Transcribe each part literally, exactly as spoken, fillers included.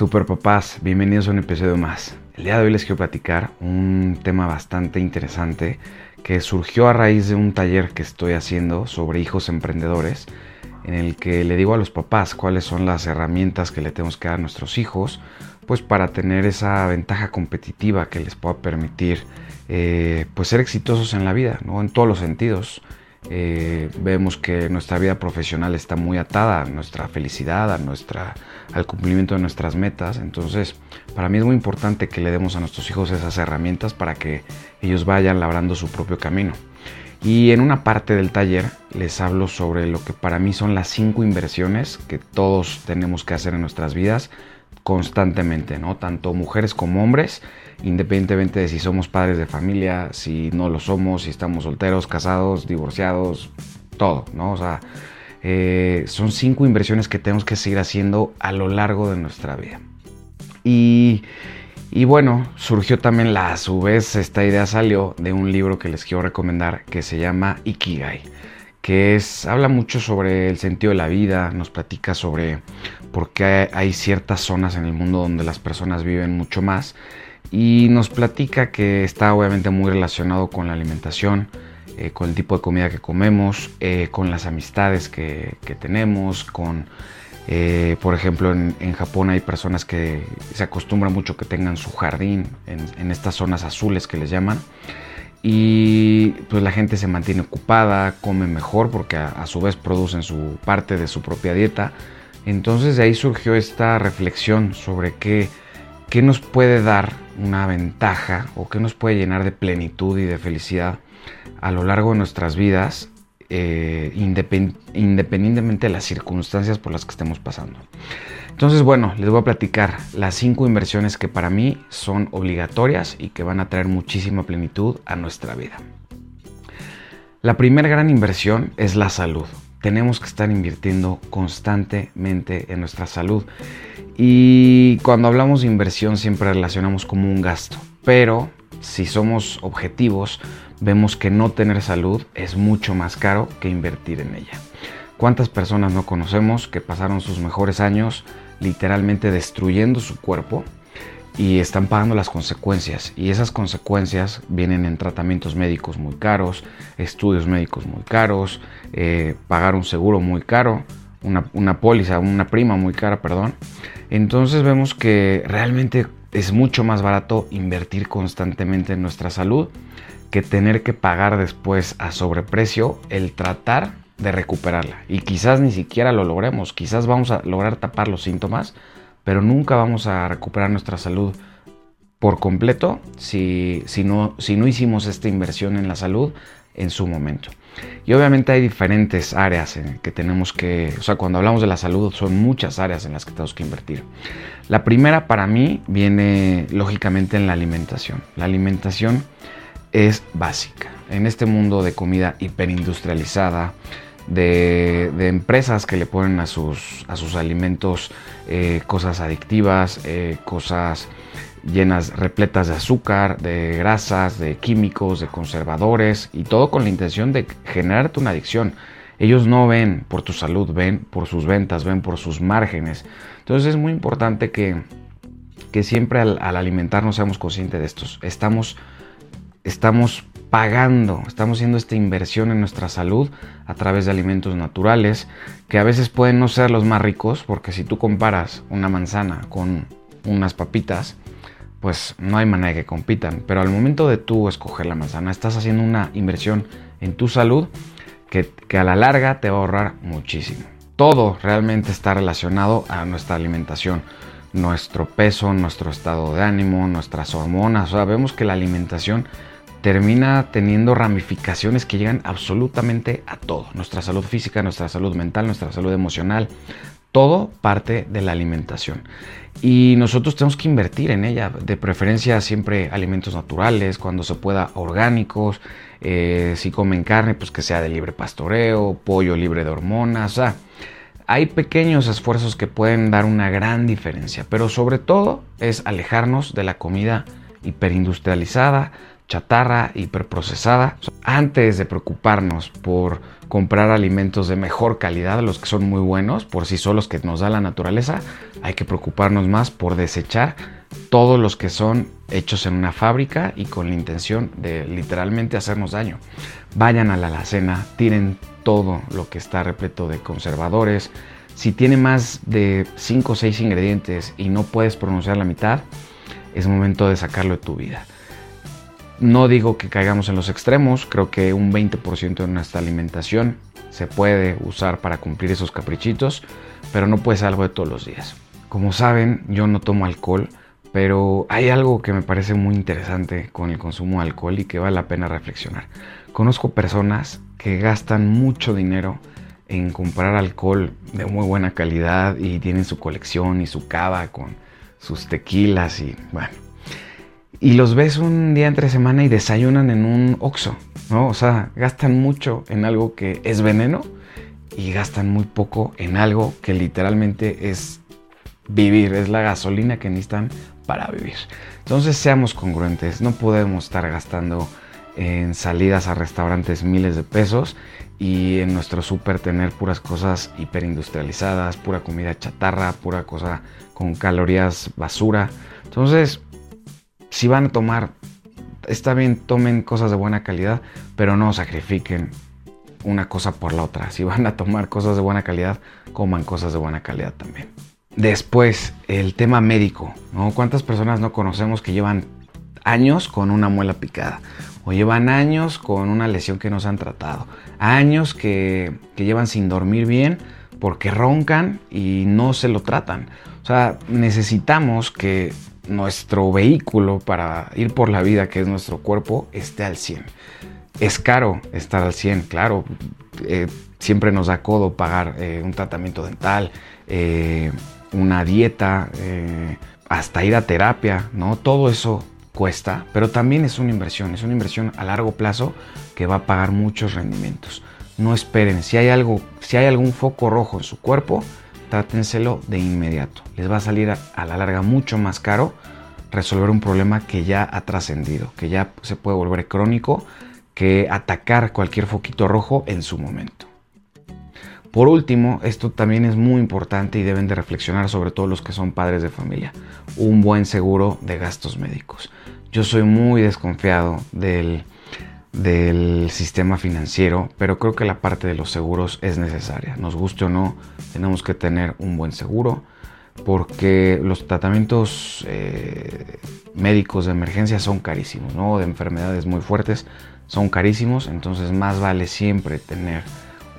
Super papás, bienvenidos a un episodio más. El día de hoy les quiero platicar un tema bastante interesante que surgió a raíz de un taller que estoy haciendo sobre hijos emprendedores, en el que le digo a los papás cuáles son las herramientas que le tenemos que dar a nuestros hijos, pues para tener esa ventaja competitiva que les pueda permitir eh, pues ser exitosos en la vida, ¿no? En todos los sentidos. Eh, vemos que nuestra vida profesional está muy atada a nuestra felicidad, a nuestra, al cumplimiento de nuestras metas. Entonces, para mí es muy importante que le demos a nuestros hijos esas herramientas para que ellos vayan labrando su propio camino. Y en una parte del taller les hablo sobre lo que para mí son las cinco inversiones que todos tenemos que hacer en nuestras vidas constantemente, ¿no? Tanto mujeres como hombres, independientemente de si somos padres de familia, si no lo somos, si estamos solteros, casados, divorciados, todo, ¿no? O sea, eh, son cinco inversiones que tenemos que seguir haciendo a lo largo de nuestra vida. Y, y bueno, surgió también, la, a su vez, esta idea salió de un libro que les quiero recomendar que se llama Ikigai, que es, habla mucho sobre el sentido de la vida, nos platica sobre por qué hay ciertas zonas en el mundo donde las personas viven mucho más, y nos platica que está obviamente muy relacionado con la alimentación, eh, con el tipo de comida que comemos, eh, con las amistades que, que tenemos, con, eh, por ejemplo, en, en Japón hay personas que se acostumbran mucho que tengan su jardín en, en estas zonas azules que les llaman, y pues la gente se mantiene ocupada, come mejor porque a, a su vez producen su parte de su propia dieta. Entonces de ahí surgió esta reflexión sobre qué, qué nos puede dar una ventaja o qué nos puede llenar de plenitud y de felicidad a lo largo de nuestras vidas, eh, independ, independientemente de las circunstancias por las que estemos pasando. Entonces, bueno, les voy a platicar las cinco inversiones que para mí son obligatorias y que van a traer muchísima plenitud a nuestra vida. La primera gran inversión es la salud. Tenemos que estar invirtiendo constantemente en nuestra salud. Y cuando hablamos de inversión siempre relacionamos como un gasto. Pero si somos objetivos, vemos que no tener salud es mucho más caro que invertir en ella. ¿Cuántas personas no conocemos que pasaron sus mejores años literalmente destruyendo su cuerpo y están pagando las consecuencias? Y esas consecuencias vienen en tratamientos médicos muy caros, estudios médicos muy caros, eh, pagar un seguro muy caro, una, una póliza, una prima muy cara, perdón. Entonces vemos que realmente es mucho más barato invertir constantemente en nuestra salud que tener que pagar después a sobreprecio el tratar de recuperarla. Y quizás ni siquiera lo logremos, quizás vamos a lograr tapar los síntomas, pero nunca vamos a recuperar nuestra salud por completo si, si, no, si no hicimos esta inversión en la salud en su momento. Y obviamente hay diferentes áreas en que tenemos que, o sea, cuando hablamos de la salud son muchas áreas en las que tenemos que invertir. La primera para mí viene lógicamente en la alimentación. La alimentación es básica. En este mundo de comida hiperindustrializada, De, de empresas que le ponen a sus, a sus alimentos eh, cosas adictivas, eh, cosas llenas, repletas de azúcar, de grasas, de químicos, de conservadores, y todo con la intención de generarte una adicción. Ellos no ven por tu salud, ven por sus ventas, ven por sus márgenes. Entonces es muy importante que, que siempre al, al alimentarnos seamos conscientes de esto. Estamos, estamos pagando, estamos haciendo esta inversión en nuestra salud a través de alimentos naturales que a veces pueden no ser los más ricos, porque si tú comparas una manzana con unas papitas, pues no hay manera que compitan, pero al momento de tú escoger la manzana estás haciendo una inversión en tu salud que, que a la larga te va a ahorrar muchísimo. Todo realmente está relacionado a nuestra alimentación, nuestro peso, nuestro estado de ánimo, nuestras hormonas. O sea, vemos que la alimentación termina teniendo ramificaciones que llegan absolutamente a todo. Nuestra salud física, nuestra salud mental, nuestra salud emocional, todo parte de la alimentación. Y nosotros tenemos que invertir en ella, de preferencia siempre alimentos naturales, cuando se pueda orgánicos, eh, si comen carne, pues que sea de libre pastoreo, pollo libre de hormonas. O sea, hay pequeños esfuerzos que pueden dar una gran diferencia, pero sobre todo es alejarnos de la comida hiperindustrializada, chatarra hiperprocesada, antes de preocuparnos por comprar alimentos de mejor calidad, los que son muy buenos por sí solos que nos da la naturaleza, hay que preocuparnos más por desechar todos los que son hechos en una fábrica y con la intención de literalmente hacernos daño. Vayan a la alacena, tiren todo lo que está repleto de conservadores. Si tiene más de cinco o seis ingredientes y no puedes pronunciar la mitad, es momento de sacarlo de tu vida. No digo que caigamos en los extremos, creo que un veinte por ciento de nuestra alimentación se puede usar para cumplir esos caprichitos, pero no puede ser algo de todos los días. Como saben, yo no tomo alcohol, pero hay algo que me parece muy interesante con el consumo de alcohol y que vale la pena reflexionar. Conozco personas que gastan mucho dinero en comprar alcohol de muy buena calidad y tienen su colección y su cava con sus tequilas y bueno. Y los ves un día entre semana y desayunan en un Oxxo, ¿no? O sea, gastan mucho en algo que es veneno y gastan muy poco en algo que literalmente es vivir, es la gasolina que necesitan para vivir. Entonces, seamos congruentes, no podemos estar gastando en salidas a restaurantes miles de pesos y en nuestro súper tener puras cosas hiperindustrializadas, pura comida chatarra, pura cosa con calorías basura. Entonces, si van a tomar, está bien, tomen cosas de buena calidad, pero no sacrifiquen una cosa por la otra. Si van a tomar cosas de buena calidad, coman cosas de buena calidad también. Después, el tema médico, ¿no? ¿Cuántas personas no conocemos que llevan años con una muela picada? O llevan años con una lesión que no se han tratado. Años que, que llevan sin dormir bien porque roncan y no se lo tratan. O sea, necesitamos que nuestro vehículo para ir por la vida, que es nuestro cuerpo, esté al cien. Es caro estar al cien, claro. Eh, siempre nos da codo pagar eh, un tratamiento dental, eh, una dieta, eh, hasta ir a terapia, ¿no? Todo eso cuesta, pero también es una inversión. Es una inversión a largo plazo que va a pagar muchos rendimientos. No esperen. Si hay algo, si hay algún foco rojo en su cuerpo, trátenselo de inmediato. Les va a salir a, a la larga mucho más caro resolver un problema que ya ha trascendido, que ya se puede volver crónico, que atacar cualquier foquito rojo en su momento. Por último, esto también es muy importante y deben de reflexionar sobre todo los que son padres de familia. Un buen seguro de gastos médicos. Yo soy muy desconfiado del... del sistema financiero, pero creo que la parte de los seguros es necesaria. Nos guste o no, tenemos que tener un buen seguro porque los tratamientos eh, médicos de emergencia son carísimos, ¿no? De enfermedades muy fuertes son carísimos, entonces más vale siempre tener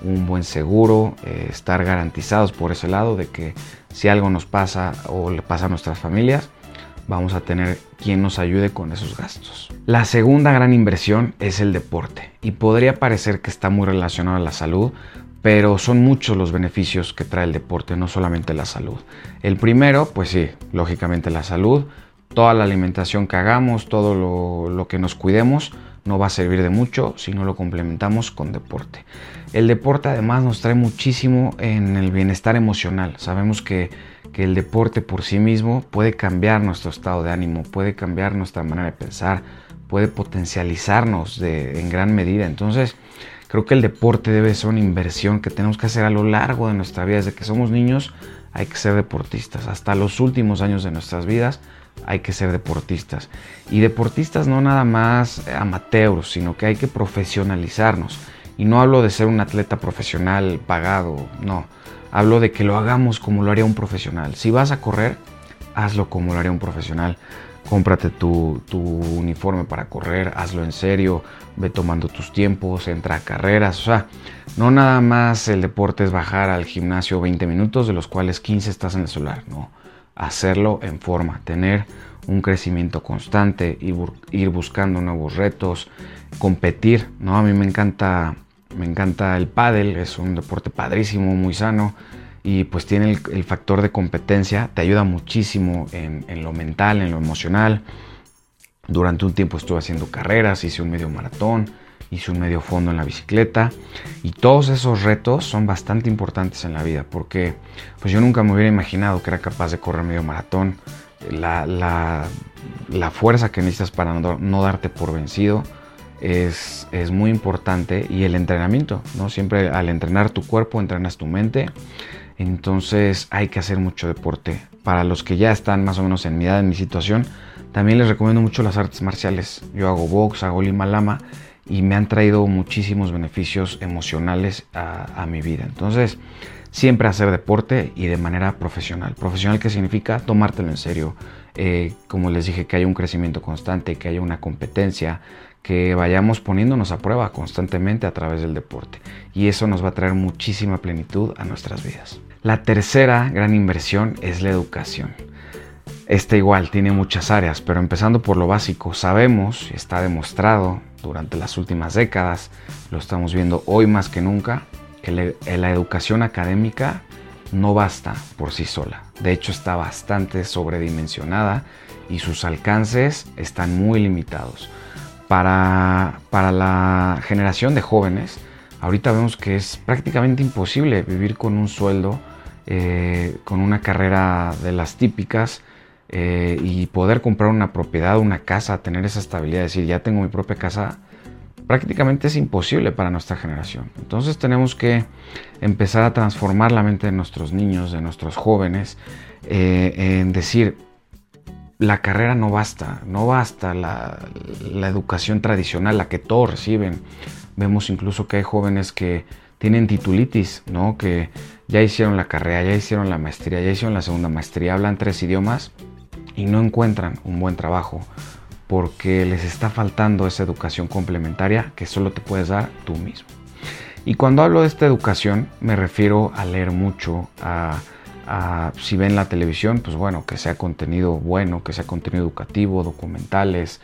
un buen seguro, eh, estar garantizados por ese lado de que si algo nos pasa o le pasa a nuestras familias, vamos a tener quien nos ayude con esos gastos. La segunda gran inversión es el deporte y podría parecer que está muy relacionado a la salud, pero son muchos los beneficios que trae el deporte, no solamente la salud. El primero, pues sí, lógicamente la salud. Toda la alimentación que hagamos, todo lo, lo que nos cuidemos, no va a servir de mucho si no lo complementamos con deporte. El deporte además nos trae muchísimo en el bienestar emocional. Sabemos que, que el deporte por sí mismo puede cambiar nuestro estado de ánimo, puede cambiar nuestra manera de pensar, puede potencializarnos de, en gran medida. Entonces, creo que el deporte debe ser una inversión que tenemos que hacer a lo largo de nuestra vida. Desde que somos niños hay que ser deportistas. Hasta los últimos años de nuestras vidas hay que ser deportistas, y deportistas no nada más amateurs, sino que hay que profesionalizarnos. Y no hablo de ser un atleta profesional pagado, no, hablo de que lo hagamos como lo haría un profesional. Si vas a correr, hazlo como lo haría un profesional. Cómprate tu, tu uniforme para correr, hazlo en serio, ve tomando tus tiempos, entra a carreras. O sea, no nada más el deporte es bajar al gimnasio veinte minutos, de los cuales quince estás en el celular, no. Hacerlo en forma, tener un crecimiento constante, y bu- ir buscando nuevos retos, competir, ¿no? A mí me encanta, me encanta el pádel, es un deporte padrísimo, muy sano, y pues tiene el, el factor de competencia, te ayuda muchísimo en, en lo mental, en lo emocional. Durante un tiempo estuve haciendo carreras, hice un medio maratón, hice un medio fondo en la bicicleta, y todos esos retos son bastante importantes en la vida, porque pues yo nunca me hubiera imaginado que era capaz de correr medio maratón, la, la, la fuerza que necesitas para no, no darte por vencido es, es muy importante, y el entrenamiento, ¿no? Siempre al entrenar tu cuerpo, entrenas tu mente. Entonces hay que hacer mucho deporte. Para los que ya están más o menos en mi edad, en mi situación, también les recomiendo mucho las artes marciales. Yo hago box, hago Lima Lama, y me han traído muchísimos beneficios emocionales a, a mi vida. Entonces, siempre hacer deporte y de manera profesional. Profesional, que significa tomártelo en serio. Eh, como les dije, que haya un crecimiento constante, que haya una competencia, que vayamos poniéndonos a prueba constantemente a través del deporte. Y eso nos va a traer muchísima plenitud a nuestras vidas. La tercera gran inversión es la educación. Esta igual tiene muchas áreas, pero empezando por lo básico, sabemos, está demostrado durante las últimas décadas, lo estamos viendo hoy más que nunca, que la educación académica no basta por sí sola. De hecho, está bastante sobredimensionada y sus alcances están muy limitados. Para, para la generación de jóvenes, ahorita vemos que es prácticamente imposible vivir con un sueldo, eh, con una carrera de las típicas, eh, y poder comprar una propiedad, una casa, tener esa estabilidad, es decir, ya tengo mi propia casa, prácticamente es imposible para nuestra generación. Entonces tenemos que empezar a transformar la mente de nuestros niños, de nuestros jóvenes, eh, en decir, la carrera no basta, no basta la, la educación tradicional, la que todos reciben. Vemos incluso que hay jóvenes que tienen titulitis, ¿no? Que ya hicieron la carrera, ya hicieron la maestría, ya hicieron la segunda maestría, hablan tres idiomas y no encuentran un buen trabajo porque les está faltando esa educación complementaria que solo te puedes dar tú mismo. Y cuando hablo de esta educación me refiero a leer mucho, a... Uh, si ven la televisión, pues bueno, que sea contenido bueno, que sea contenido educativo, documentales,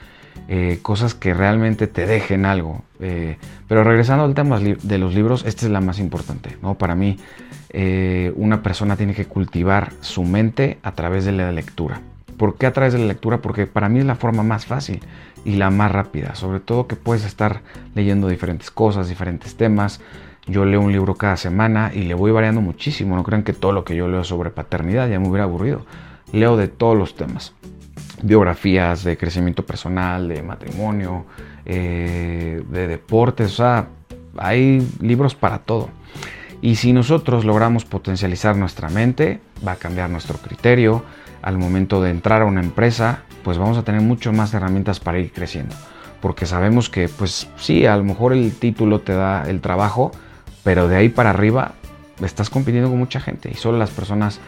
eh, cosas que realmente te dejen algo. Eh, pero regresando al tema de los libros, esta es la más importante, ¿no? Para mí, eh, una persona tiene que cultivar su mente a través de la lectura. ¿Por qué a través de la lectura? Porque para mí es la forma más fácil y la más rápida. Sobre todo que puedes estar leyendo diferentes cosas, diferentes temas. Yo leo un libro cada semana y le voy variando muchísimo. No crean que todo lo que yo leo sobre paternidad, ya me hubiera aburrido. Leo de todos los temas. Biografías de crecimiento personal, de matrimonio, eh, de deportes. O sea, hay libros para todo. Y si nosotros logramos potencializar nuestra mente, va a cambiar nuestro criterio. Al momento de entrar a una empresa, pues vamos a tener muchas más herramientas para ir creciendo. Porque sabemos que, pues sí, a lo mejor el título te da el trabajo, pero de ahí para arriba estás compitiendo con mucha gente y solo las personas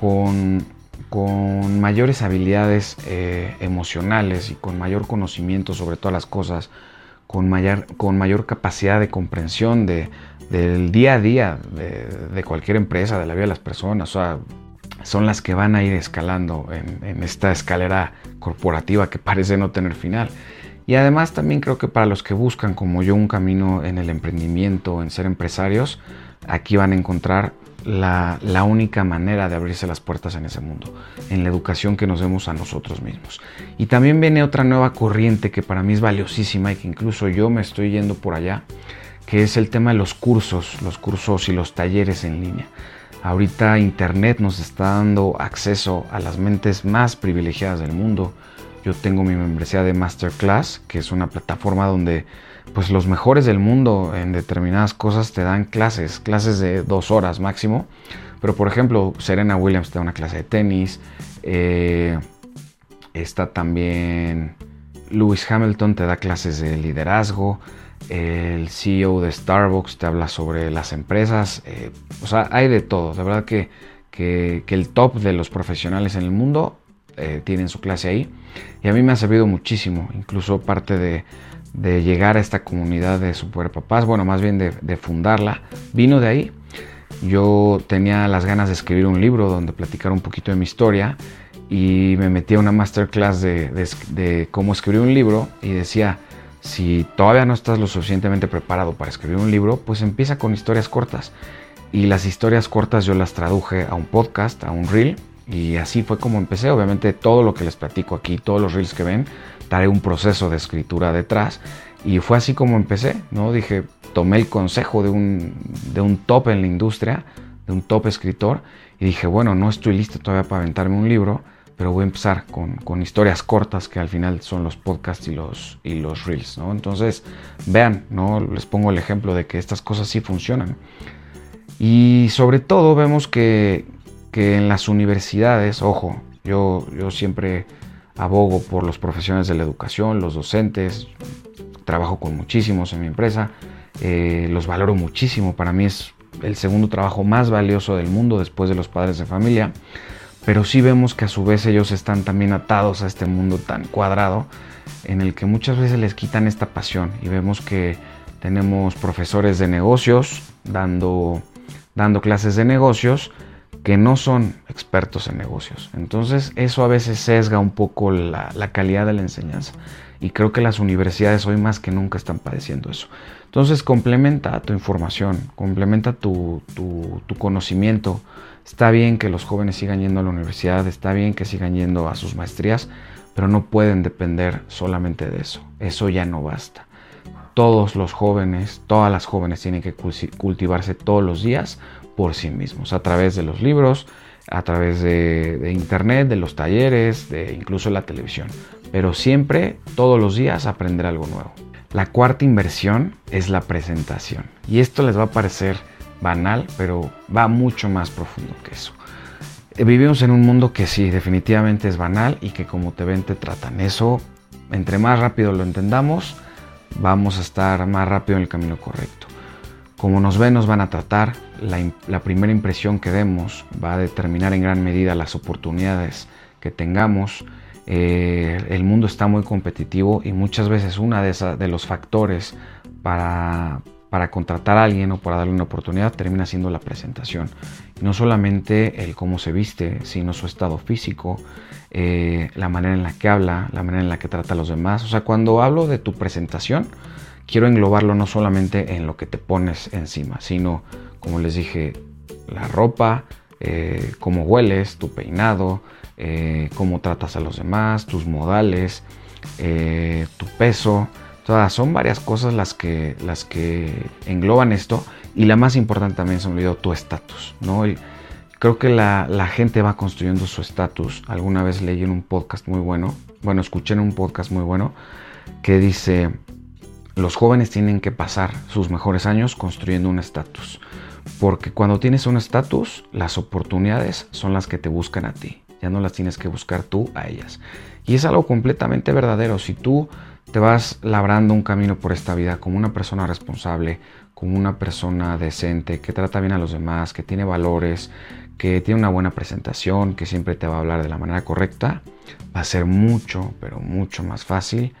con, con mayores habilidades eh, emocionales y con mayor conocimiento sobre todas las cosas, con mayor, con mayor capacidad de comprensión de, del día a día de, de cualquier empresa, de la vida de las personas, o sea, son las que van a ir escalando en, en esta escalera corporativa que parece no tener final. Y además también creo que para los que buscan, como yo, un camino en el emprendimiento, en ser empresarios, aquí van a encontrar la, la única manera de abrirse las puertas en ese mundo, en la educación que nos demos a nosotros mismos. Y también viene otra nueva corriente que para mí es valiosísima y que incluso yo me estoy yendo por allá, que es el tema de los cursos, los cursos y los talleres en línea. Ahorita Internet nos está dando acceso a las mentes más privilegiadas del mundo. Yo tengo mi membresía de Masterclass, que es una plataforma donde pues, los mejores del mundo en determinadas cosas te dan clases, clases de dos horas máximo. Pero por ejemplo, Serena Williams te da una clase de tenis, eh, está también Lewis Hamilton te da clases de liderazgo, el C E O de Starbucks te habla sobre las empresas, eh, o sea, hay de todo. La verdad que, que, que el top de los profesionales en el mundo Eh, tienen su clase ahí y a mí me ha servido muchísimo, incluso parte de, de llegar a esta comunidad de superpapás, bueno, más bien de, de fundarla, vino de ahí. Yo tenía las ganas de escribir un libro donde platicar un poquito de mi historia y me metí a una masterclass de, de, de cómo escribir un libro y decía, si todavía no estás lo suficientemente preparado para escribir un libro, pues empieza con historias cortas. Y las historias cortas yo las traduje a un podcast, a un reel. Y así fue como empecé. Obviamente todo lo que les platico aquí, todos los reels que ven, trae un proceso de escritura detrás. Y fue así como empecé, ¿no? Dije, tomé el consejo de un, de un top en la industria, de un top escritor. Y dije, bueno, no estoy listo todavía para aventarme un libro, pero voy a empezar con, con historias cortas, que al final son los podcasts y los, y los reels, ¿no? Entonces, vean, ¿no? Les pongo el ejemplo de que estas cosas sí funcionan. Y sobre todo vemos que, que en las universidades, ojo, yo, yo siempre abogo por los profesionales de la educación, los docentes, trabajo con muchísimos en mi empresa, eh, los valoro muchísimo, para mí es el segundo trabajo más valioso del mundo después de los padres de familia, pero sí vemos que a su vez ellos están también atados a este mundo tan cuadrado en el que muchas veces les quitan esta pasión, y vemos que tenemos profesores de negocios dando, dando clases de negocios que no son expertos en negocios. Entonces eso a veces sesga un poco la, la calidad de la enseñanza, y creo que las universidades hoy más que nunca están padeciendo eso. Entonces complementa tu información, complementa tu, tu, tu conocimiento. Está bien que los jóvenes sigan yendo a la universidad, está bien que sigan yendo a sus maestrías, pero no pueden depender solamente de eso. Eso ya no basta. Todos los jóvenes, todas las jóvenes tienen que cultivarse todos los días por sí mismos, a través de los libros, a través de, de internet, de los talleres, de incluso la televisión. Pero siempre, todos los días, aprender algo nuevo. La cuarta inversión es la presentación. Y esto les va a parecer banal, pero va mucho más profundo que eso. Vivimos en un mundo que sí, definitivamente es banal, y que como te ven te tratan. Eso, entre más rápido lo entendamos, vamos a estar más rápido en el camino correcto. Como nos ven, nos van a tratar. La, la primera impresión que demos va a determinar en gran medida las oportunidades que tengamos. Eh, el mundo está muy competitivo, y muchas veces uno de, de los factores para, para contratar a alguien o para darle una oportunidad termina siendo la presentación. Y no solamente el cómo se viste, sino su estado físico, eh, la manera en la que habla, la manera en la que trata a los demás. O sea, cuando hablo de tu presentación, quiero englobarlo no solamente en lo que te pones encima, sino, como les dije, la ropa, eh, cómo hueles, tu peinado, Eh, cómo tratas a los demás, tus modales, eh, tu peso. Todas son varias cosas las que, las que engloban esto, y la más importante también, se me olvidó, tu estatus, ¿no? El, creo que la, la gente va construyendo su estatus. Alguna vez leí en un podcast muy bueno, bueno, escuché en un podcast muy bueno que dice: los jóvenes tienen que pasar sus mejores años construyendo un estatus, porque cuando tienes un estatus, las oportunidades son las que te buscan a ti. Ya no las tienes que buscar tú a ellas. Y es algo completamente verdadero. Si tú te vas labrando un camino por esta vida como una persona responsable, como una persona decente, que trata bien a los demás, que tiene valores, que tiene una buena presentación, que siempre te va a hablar de la manera correcta, va a ser mucho, pero mucho más fácil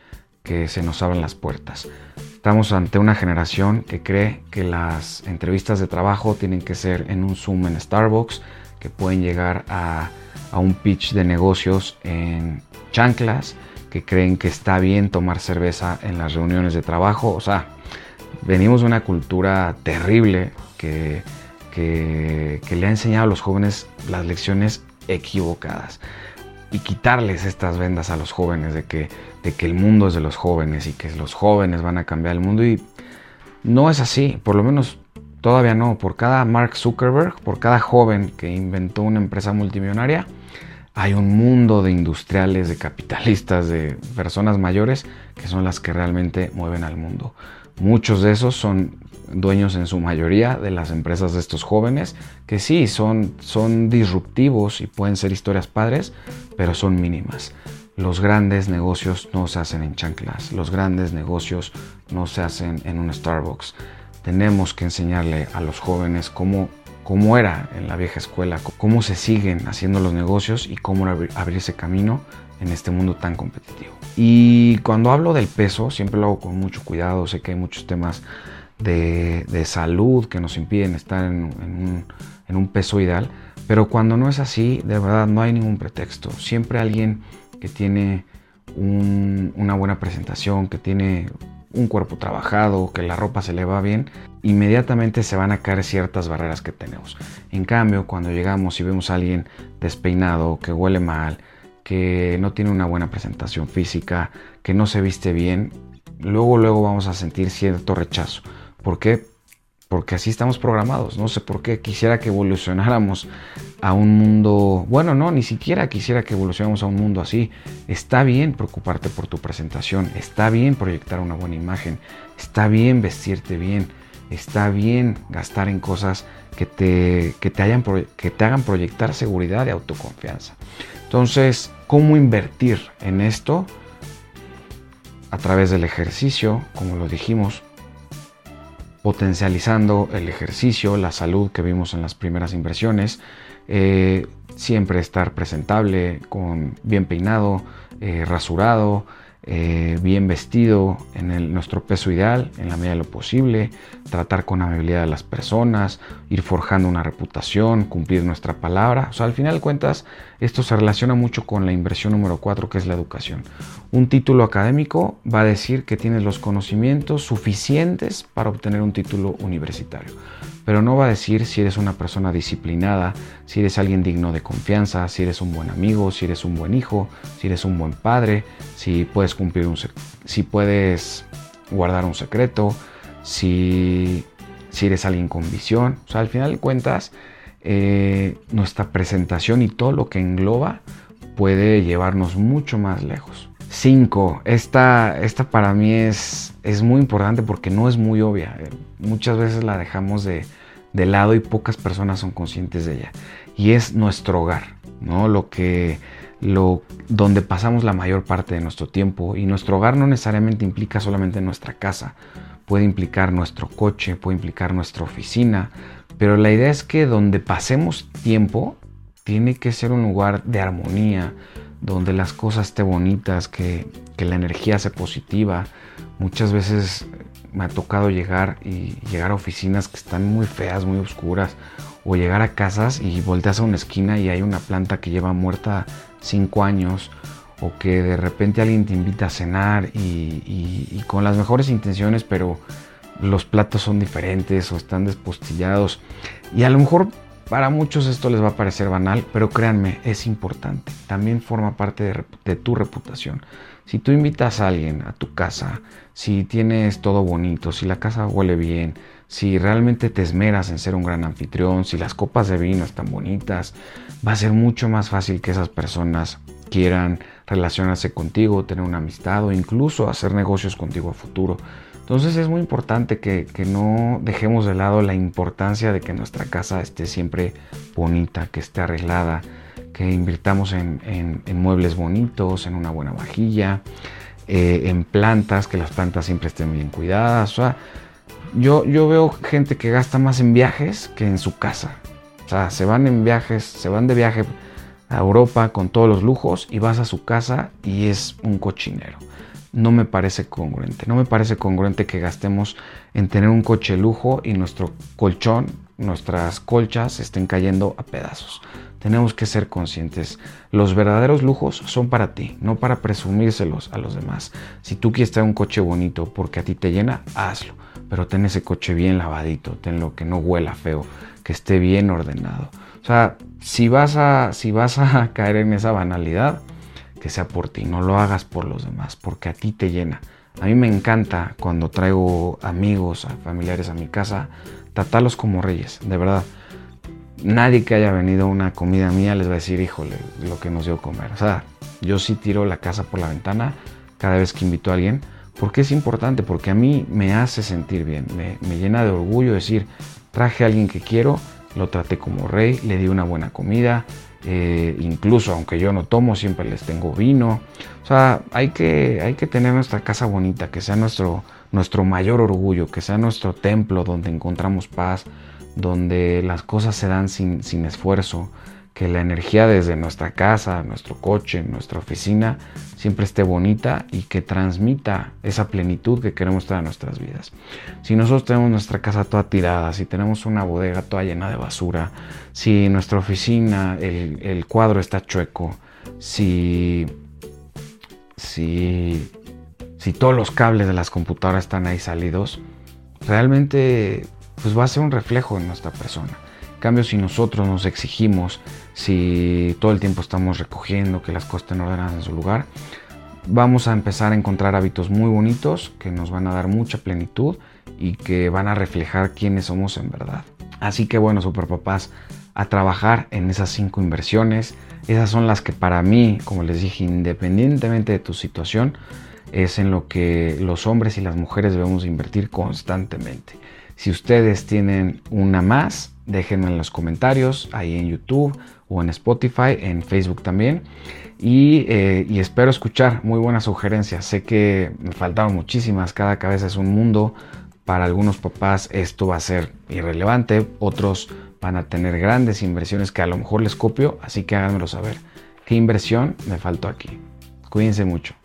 que se nos abran las puertas. Estamos ante una generación que cree que las entrevistas de trabajo tienen que ser en un Zoom en Starbucks, que pueden llegar a... a un pitch de negocios en chanclas, que creen que está bien tomar cerveza en las reuniones de trabajo. O sea, venimos de una cultura terrible que, que, que le ha enseñado a los jóvenes las lecciones equivocadas, y quitarles estas vendas a los jóvenes de que, de que el mundo es de los jóvenes y que los jóvenes van a cambiar el mundo. Y no es así, por lo menos todavía no. Por cada Mark Zuckerberg, por cada joven que inventó una empresa multimillonaria, hay un mundo de industriales, de capitalistas, de personas mayores, que son las que realmente mueven al mundo. Muchos de esos son dueños en su mayoría de las empresas de estos jóvenes, que sí, son, son disruptivos y pueden ser historias padres, pero son mínimas. Los grandes negocios no se hacen en chanclas, los grandes negocios no se hacen en un Starbucks. Tenemos que enseñarle a los jóvenes cómo, cómo era en la vieja escuela, cómo se siguen haciendo los negocios y cómo abrirse camino en este mundo tan competitivo. Y cuando hablo del peso, siempre lo hago con mucho cuidado. Sé que hay muchos temas de, de salud que nos impiden estar en, en, un, en un peso ideal, pero cuando no es así, de verdad no hay ningún pretexto. Siempre alguien que tiene un, una buena presentación, que tiene un cuerpo trabajado, que la ropa se le va bien, inmediatamente se van a caer ciertas barreras que tenemos. En cambio, cuando llegamos y vemos a alguien despeinado, que huele mal, que no tiene una buena presentación física, que no se viste bien, luego luego vamos a sentir cierto rechazo. ¿Por qué? porque así estamos programados. No sé por qué quisiera que evolucionáramos a un mundo... Bueno, no, ni siquiera quisiera que evolucionáramos a un mundo así. Está bien preocuparte por tu presentación. Está bien proyectar una buena imagen. Está bien vestirte bien. Está bien gastar en cosas que te, que te, hayan, que te hagan proyectar seguridad y autoconfianza. Entonces, ¿cómo invertir en esto? A través del ejercicio, como lo dijimos, potencializando el ejercicio, la salud que vimos en las primeras inversiones, eh, siempre estar presentable, con, bien peinado, eh, rasurado, eh, bien vestido en el, nuestro peso ideal, en la medida de lo posible, tratar con amabilidad a las personas, ir forjando una reputación, cumplir nuestra palabra. O sea, al final de cuentas, esto se relaciona mucho con la inversión número cuatro, que es la educación. Un título académico va a decir que tienes los conocimientos suficientes para obtener un título universitario, pero no va a decir si eres una persona disciplinada, si eres alguien digno de confianza, si eres un buen amigo, si eres un buen hijo, si eres un buen padre, si puedes cumplir un sec- si puedes guardar un secreto, si, si eres alguien con visión. O sea, al final de cuentas, eh, nuestra presentación y todo lo que engloba puede llevarnos mucho más lejos. Cinco. Esta, esta para mí es, es muy importante porque no es muy obvia. Muchas veces la dejamos de, de lado y pocas personas son conscientes de ella. Y es nuestro hogar, ¿no? Lo que, lo, donde pasamos la mayor parte de nuestro tiempo. Y nuestro hogar no necesariamente implica solamente nuestra casa. Puede implicar nuestro coche, puede implicar nuestra oficina. Pero la idea es que donde pasemos tiempo tiene que ser un lugar de armonía, donde las cosas estén bonitas, que, que la energía sea positiva. Muchas veces me ha tocado llegar y llegar a oficinas que están muy feas, muy oscuras, o llegar a casas y volteas a una esquina y hay una planta que lleva muerta cinco años, o que de repente alguien te invita a cenar y, y, y con las mejores intenciones, pero los platos son diferentes o están despostillados. Y a lo mejor para muchos esto les va a parecer banal, pero créanme, es importante. También forma parte de, de tu reputación. Si tú invitas a alguien a tu casa, si tienes todo bonito, si la casa huele bien, si realmente te esmeras en ser un gran anfitrión, si las copas de vino están bonitas, va a ser mucho más fácil que esas personas quieran relacionarse contigo, tener una amistad o incluso hacer negocios contigo a futuro. Entonces es muy importante que, que no dejemos de lado la importancia de que nuestra casa esté siempre bonita, que esté arreglada, que invirtamos en, en, en muebles bonitos, en una buena vajilla, eh, en plantas, que las plantas siempre estén bien cuidadas. O sea, yo, yo veo gente que gasta más en viajes que en su casa. O sea, se van en viajes, se van de viaje a Europa con todos los lujos y vas a su casa y es un cochinero. No me parece congruente, no me parece congruente que gastemos en tener un coche lujo y nuestro colchón, nuestras colchas estén cayendo a pedazos. Tenemos que ser conscientes. Los verdaderos lujos son para ti, no para presumírselos a los demás. Si tú quieres tener un coche bonito porque a ti te llena, hazlo. Pero ten ese coche bien lavadito, tenlo que no huela feo, que esté bien ordenado. O sea, si vas a, si vas a caer en esa banalidad, que sea por ti, no lo hagas por los demás, porque a ti te llena. A mí me encanta cuando traigo amigos, familiares a mi casa, tratarlos como reyes, de verdad. Nadie que haya venido a una comida mía les va a decir, híjole, lo que nos dio comer. O sea, yo sí tiro la casa por la ventana cada vez que invito a alguien, porque es importante, porque a mí me hace sentir bien, me, me llena de orgullo decir, traje a alguien que quiero, lo traté como rey, le di una buena comida. Eh, incluso aunque yo no tomo, siempre les tengo vino. O sea, hay que, hay que tener nuestra casa bonita, que sea nuestro, nuestro mayor orgullo, que sea nuestro templo donde encontramos paz, donde las cosas se dan sin, sin esfuerzo, que la energía desde nuestra casa, nuestro coche, nuestra oficina, siempre esté bonita y que transmita esa plenitud que queremos traer a nuestras vidas. Si nosotros tenemos nuestra casa toda tirada, si tenemos una bodega toda llena de basura, si nuestra oficina, el, el cuadro está chueco, si, si, si todos los cables de las computadoras están ahí salidos, realmente pues va a ser un reflejo en nuestra persona. En cambio, si nosotros nos exigimos, si todo el tiempo estamos recogiendo, que las cosas estén ordenadas en su lugar, vamos a empezar a encontrar hábitos muy bonitos que nos van a dar mucha plenitud y que van a reflejar quiénes somos en verdad. Así que bueno, superpapás, a trabajar en esas cinco inversiones. Esas son las que para mí, como les dije, independientemente de tu situación, es en lo que los hombres y las mujeres debemos invertir constantemente. Si ustedes tienen una más, déjenme en los comentarios, ahí en YouTube o en Spotify, en Facebook también. Y, eh, y espero escuchar muy buenas sugerencias. Sé que me faltaron muchísimas, cada cabeza es un mundo. Para algunos papás esto va a ser irrelevante, otros van a tener grandes inversiones que a lo mejor les copio, así que háganmelo saber. ¿Qué inversión me faltó aquí? Cuídense mucho.